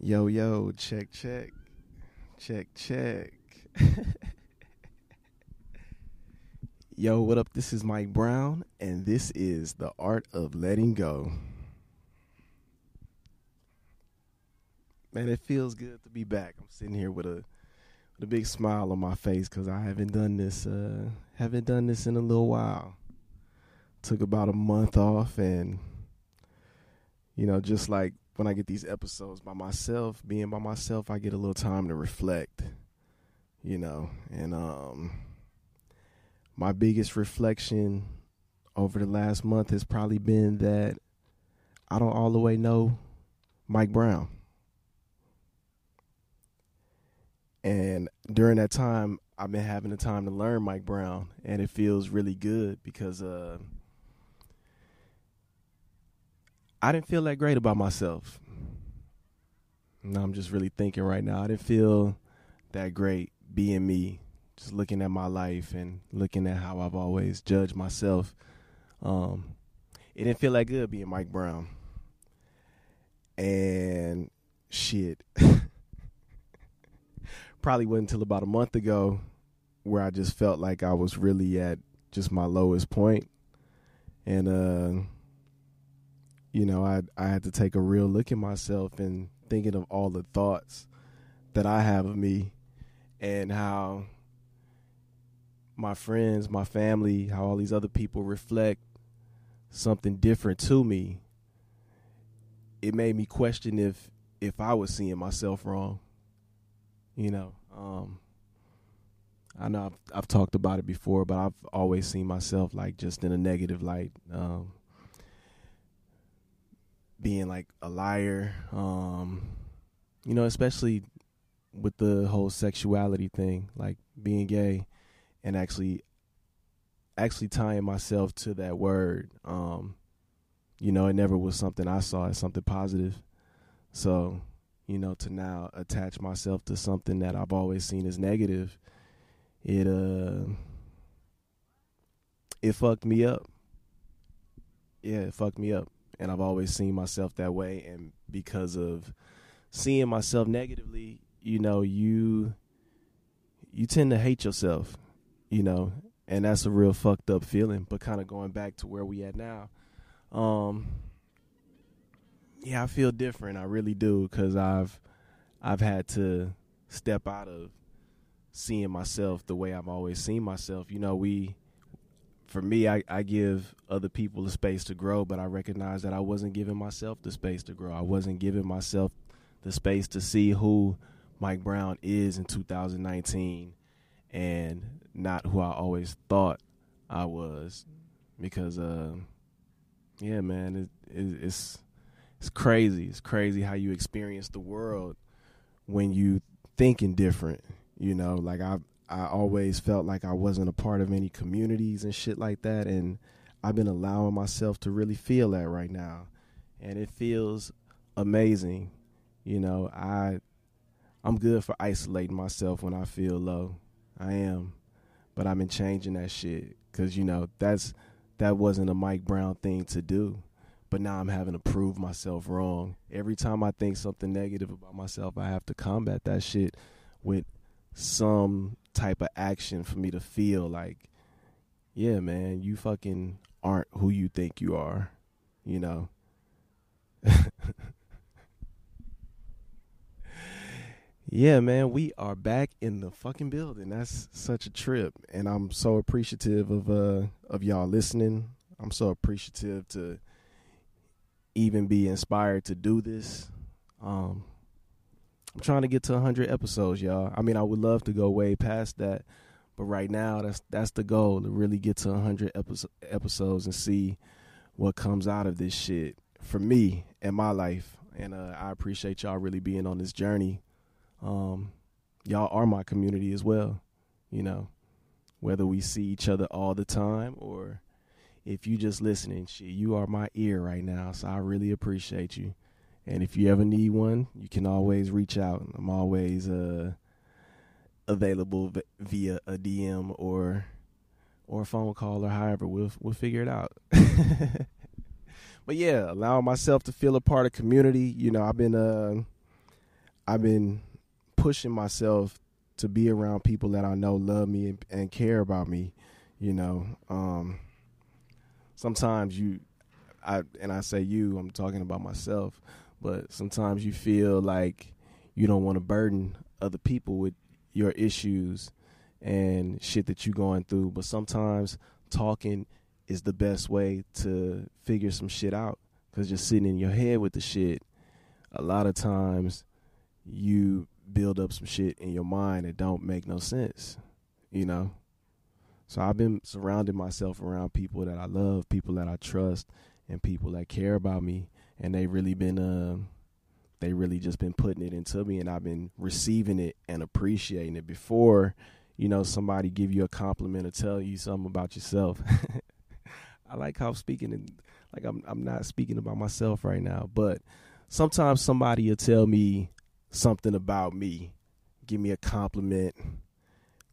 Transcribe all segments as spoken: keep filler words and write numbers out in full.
Yo, yo, check, check, check, check. Yo, what up? This is Mike Brown, and this is The Art of Letting Go. Man, it feels good to be back. I'm sitting here with a with a big smile on my face because I haven't done this uh, haven't done this in a little while. Took about a month off, and you know, just like when I get these episodes by myself, being by myself, I get a little time to reflect. You know, and um, my biggest reflection over the last month has probably been that I don't all the way know Mike Brown. And during that time, I've been having the time to learn Mike Brown, and it feels really good because uh, I didn't feel that great about myself. Now I'm just really thinking right now. I didn't feel that great being me, just looking at my life and looking at how I've always judged myself. Um, it didn't feel that good being Mike Brown. And shit. Probably wasn't until about a month ago where I just felt like I was really at just my lowest point. And, uh, you know, I, I had to take a real look at myself and thinking of all the thoughts that I have of me and how my friends, my family, how all these other people reflect something different to me. It made me question if, if I was seeing myself wrong. You know, um, I know I've, I've talked about it before, but I've always seen myself like just in a negative light, um, being like a liar, um, you know, especially with the whole sexuality thing, like being gay and actually actually tying myself to that word. Um, you know, it never was something I saw as something positive. So, you know, to now attach myself to something that I've always seen as negative, it uh, it fucked me up. Yeah, it fucked me up. And I've always seen myself that way. And because of seeing myself negatively, you know, you you tend to hate yourself, you know, and that's a real fucked up feeling. But kind of going back to where we at now, um, yeah, I feel different. I really do, because I've I've had to step out of seeing myself the way I've always seen myself. You know, we, for me, I, I give other people the space to grow, but I recognize that I wasn't giving myself the space to grow. I wasn't giving myself the space to see who Mike Brown is in two thousand nineteen and not who I always thought I was. Because, uh, yeah, man, it, it, it's... It's crazy. It's crazy how you experience the world when you thinking different, you know, like I I always felt like I wasn't a part of any communities and shit like that. And I've been allowing myself to really feel that right now. And it feels amazing. You know, I I'm good for isolating myself when I feel low. I am. But I've been changing that shit because, you know, that's that wasn't a Mike Brown thing to do. But now I'm having to prove myself wrong. Every time I think something negative about myself, I have to combat that shit with some type of action for me to feel like, yeah, man, you fucking aren't who you think you are, you know? Yeah, man, we are back in the fucking building. That's such a trip. And I'm so appreciative of uh, of y'all listening. I'm so appreciative to even be inspired to do this. Um, I'm trying to get to one hundred episodes, y'all. I mean, I would love to go way past that, but right now, that's that's the goal, to really get to one hundred episode, episodes and see what comes out of this shit for me and my life. And uh, I appreciate y'all really being on this journey. Um, y'all are my community as well, you know, whether we see each other all the time or if you just listening, shit, you are my ear right now, so I really appreciate you. And if you ever need one, you can always reach out. I'm always uh, available via a D M or or a phone call or however. We'll we'll figure it out. But yeah, allowing myself to feel a part of community. You know, I've been uh, I've been pushing myself to be around people that I know love me and, and care about me. You know, um, sometimes you, I and I say you, I'm talking about myself, but sometimes you feel like you don't want to burden other people with your issues and shit that you're going through. But sometimes talking is the best way to figure some shit out, because just sitting in your head with the shit, a lot of times you build up some shit in your mind that don't make no sense, you know? So I've been surrounding myself around people that I love, people that I trust, and people that care about me. And they really been, um, they really just been putting it into me, and I've been receiving it and appreciating it. Before, you know, somebody give you a compliment or tell you something about yourself. I like how I'm speaking, in, like I'm I'm not speaking about myself right now, but sometimes somebody will tell me something about me, give me a compliment,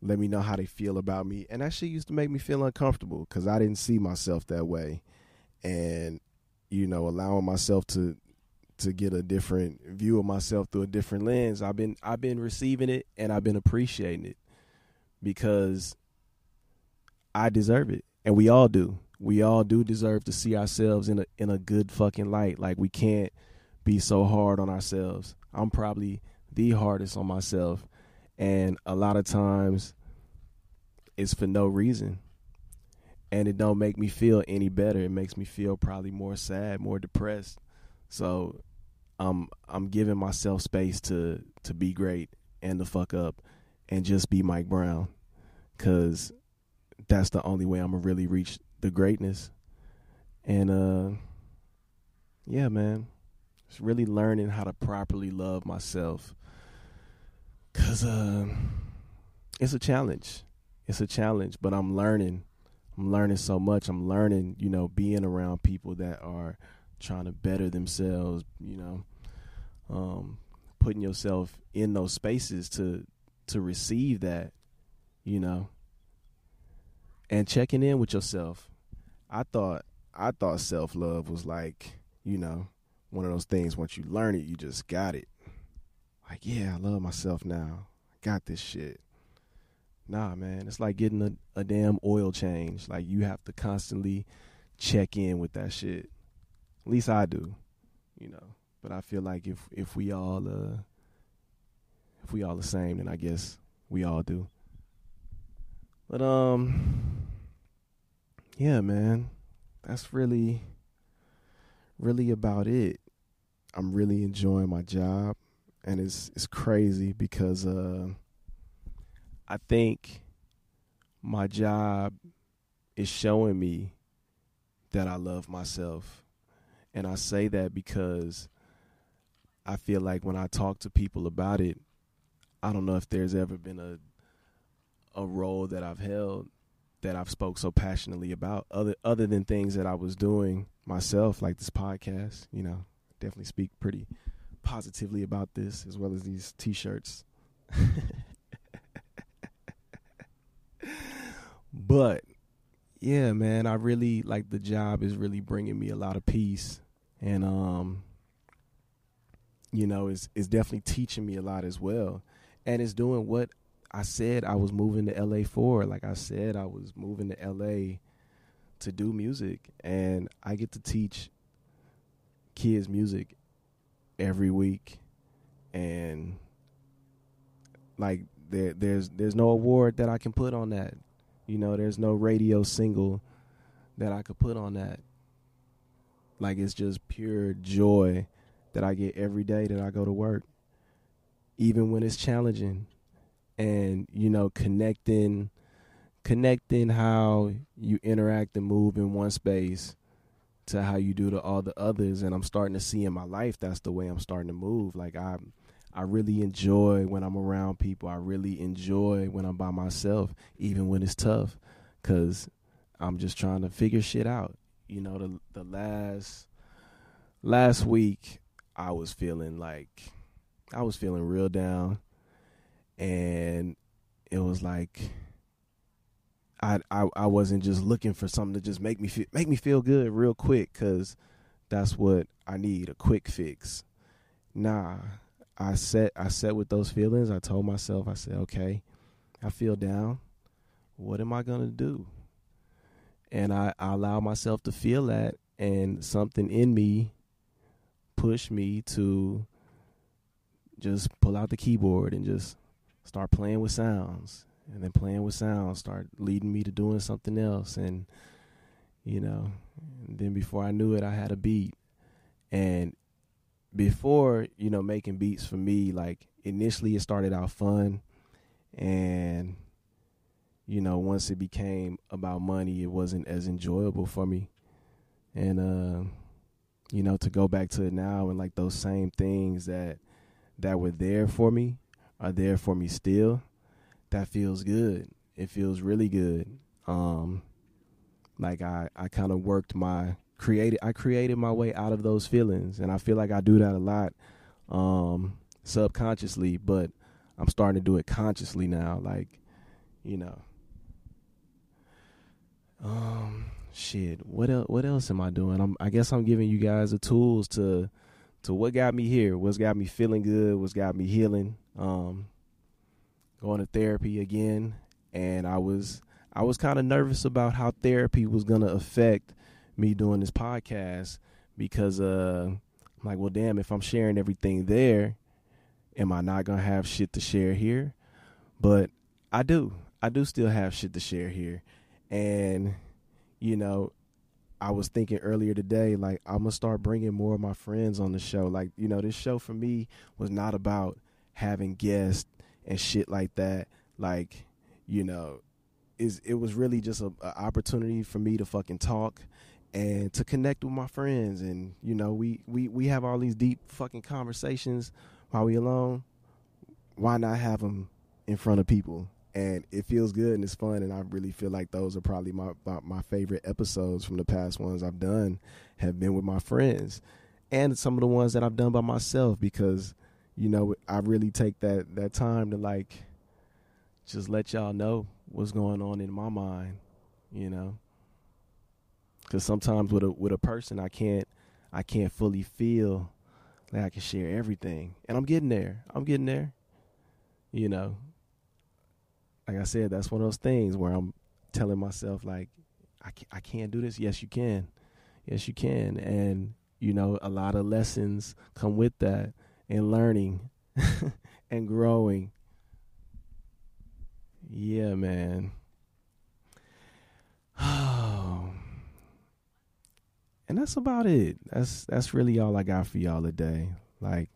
let me know how they feel about me. And that shit used to make me feel uncomfortable because I didn't see myself that way. And, you know, allowing myself to to get a different view of myself through a different lens, I've been I've been receiving it and I've been appreciating it because I deserve it. And we all do. We all do deserve to see ourselves in a in a good fucking light. Like, we can't be so hard on ourselves. I'm probably the hardest on myself. And a lot of times it's for no reason. And it don't make me feel any better. It makes me feel probably more sad, more depressed. So um, I'm giving myself space to, to be great and to fuck up and just be Mike Brown, because that's the only way I'm going to really reach the greatness. And uh, yeah, man, it's really learning how to properly love myself. Cause uh, it's a challenge. It's a challenge, but I'm learning. I'm learning so much. I'm learning, you know, being around people that are trying to better themselves, you know, um, putting yourself in those spaces to to receive that, you know, and checking in with yourself. I thought I thought self-love was like, you know, one of those things. Once you learn it, you just got it. Like, yeah, I love myself now. I got this shit. Nah, man, it's like getting a, a damn oil change. Like, you have to constantly check in with that shit. At least I do, you know. But I feel like if if we all uh, if we all the same, then I guess we all do. But um, yeah, man, that's really, really about it. I'm really enjoying my job. And it's it's crazy because uh, I think my job is showing me that I love myself. And I say that because I feel like when I talk to people about it, I don't know if there's ever been a a role that I've held that I've spoke so passionately about, other other than things that I was doing myself, like this podcast. You know, definitely speak pretty positively about this, as well as these t-shirts. But yeah, man, I really like the job is really bringing me a lot of peace, and um you know, it's it's definitely teaching me a lot as well. And it's doing what I said I was moving to L A for. Like I said, I was moving to L A to do music, and I get to teach kids music every week. And like there there's there's no award that I can put on that, you know. There's no radio single that I could put on that. Like, it's just pure joy that I get every day that I go to work, even when it's challenging. And you know, connecting connecting how you interact and move in one space to how you do to all the others. And I'm starting to see in my life, that's the way I'm starting to move. Like, I I really enjoy when I'm around people. I really enjoy when I'm by myself, even when it's tough, because I'm just trying to figure shit out. You know, the the last, last week, I was feeling like, I was feeling real down. And it was like, I, I I wasn't just looking for something to just make me feel, make me feel good real quick, because that's what I need, a quick fix. Nah, I sat, I sat with those feelings. I told myself, I said, okay, I feel down. What am I going to do? And I, I allowed myself to feel that, and something in me pushed me to just pull out the keyboard and just start playing with sounds. And then playing with sounds start leading me to doing something else. And, you know, and then before I knew it, I had a beat. And before, you know, making beats for me, like, initially it started out fun. And, you know, once it became about money, it wasn't as enjoyable for me. And, uh, you know, to go back to it now, and like those same things that that were there for me are there for me still. That feels good. It feels really good. Um, like I, I kind of worked my created, I created my way out of those feelings. And I feel like I do that a lot, um, subconsciously, but I'm starting to do it consciously now. Like, you know, um, shit, what else, what else am I doing? I'm, I guess I'm giving you guys the tools to, to what got me here, what's got me feeling good, what's got me healing. Um, going to therapy again, and I was I was kind of nervous about how therapy was going to affect me doing this podcast, because uh, I'm like, well, damn, if I'm sharing everything there, am I not going to have shit to share here? But I do. I do still have shit to share here. And, you know, I was thinking earlier today, like, I'm going to start bringing more of my friends on the show. Like, you know, this show for me was not about having guests and shit like that. Like, you know, is it was really just an opportunity for me to fucking talk and to connect with my friends. And, you know, we, we, we have all these deep fucking conversations while we alone. Why not have them in front of people? And it feels good and it's fun. And I really feel like those are probably my, my, my favorite episodes from the past ones I've done have been with my friends, and some of the ones that I've done by myself, because, you know, I really take that, that time to, like, just let y'all know what's going on in my mind, you know. Because sometimes with a with a person, I can't I can't fully feel like I can share everything. And I'm getting there. I'm getting there. You know, like I said, that's one of those things where I'm telling myself, like, I can't, I can't do this. Yes, you can. Yes, you can. And, you know, a lot of lessons come with that. And learning and growing. Yeah, man. Oh. And that's about it. That's that's really all I got for y'all today. Like,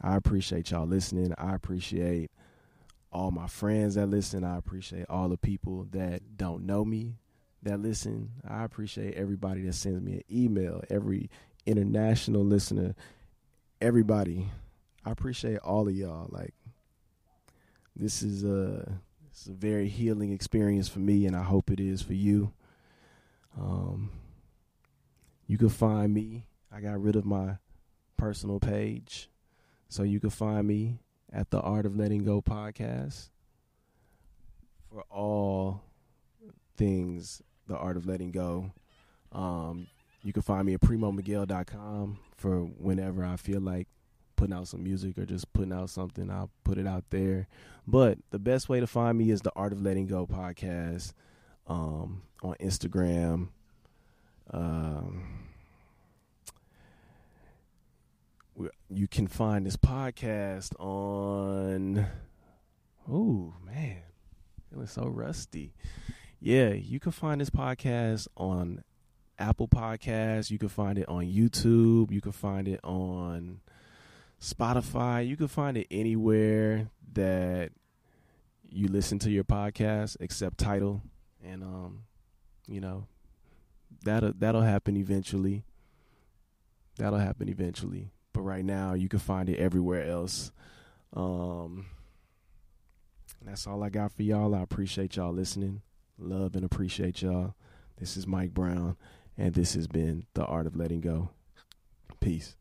I appreciate y'all listening. I appreciate all my friends that listen. I appreciate all the people that don't know me that listen. I appreciate everybody that sends me an email, every international listener, everybody. I appreciate all of y'all. Like, this is a, it's a very healing experience for me, and I hope it is for you. Um, you can find me. I got rid of my personal page, so you can find me at The Art of Letting Go Podcast for all things The Art of Letting Go. Um, you can find me at primo miguel dot com for whenever I feel like putting out some music or just putting out something, I'll put it out there. But the best way to find me is The Art of Letting Go Podcast um, on Instagram. Um, you can find this podcast on, oh man, feeling so rusty. Yeah, you can find this podcast on Apple Podcasts. You can find it on YouTube. You can find it on Spotify. You can find it anywhere that you listen to your podcast, except Tidal. And, um, you know, that'll, that'll happen eventually. That'll happen eventually. But right now, you can find it everywhere else. Um, that's all I got for y'all. I appreciate y'all listening. Love and appreciate y'all. This is Mike Brown, and this has been The Art of Letting Go. Peace.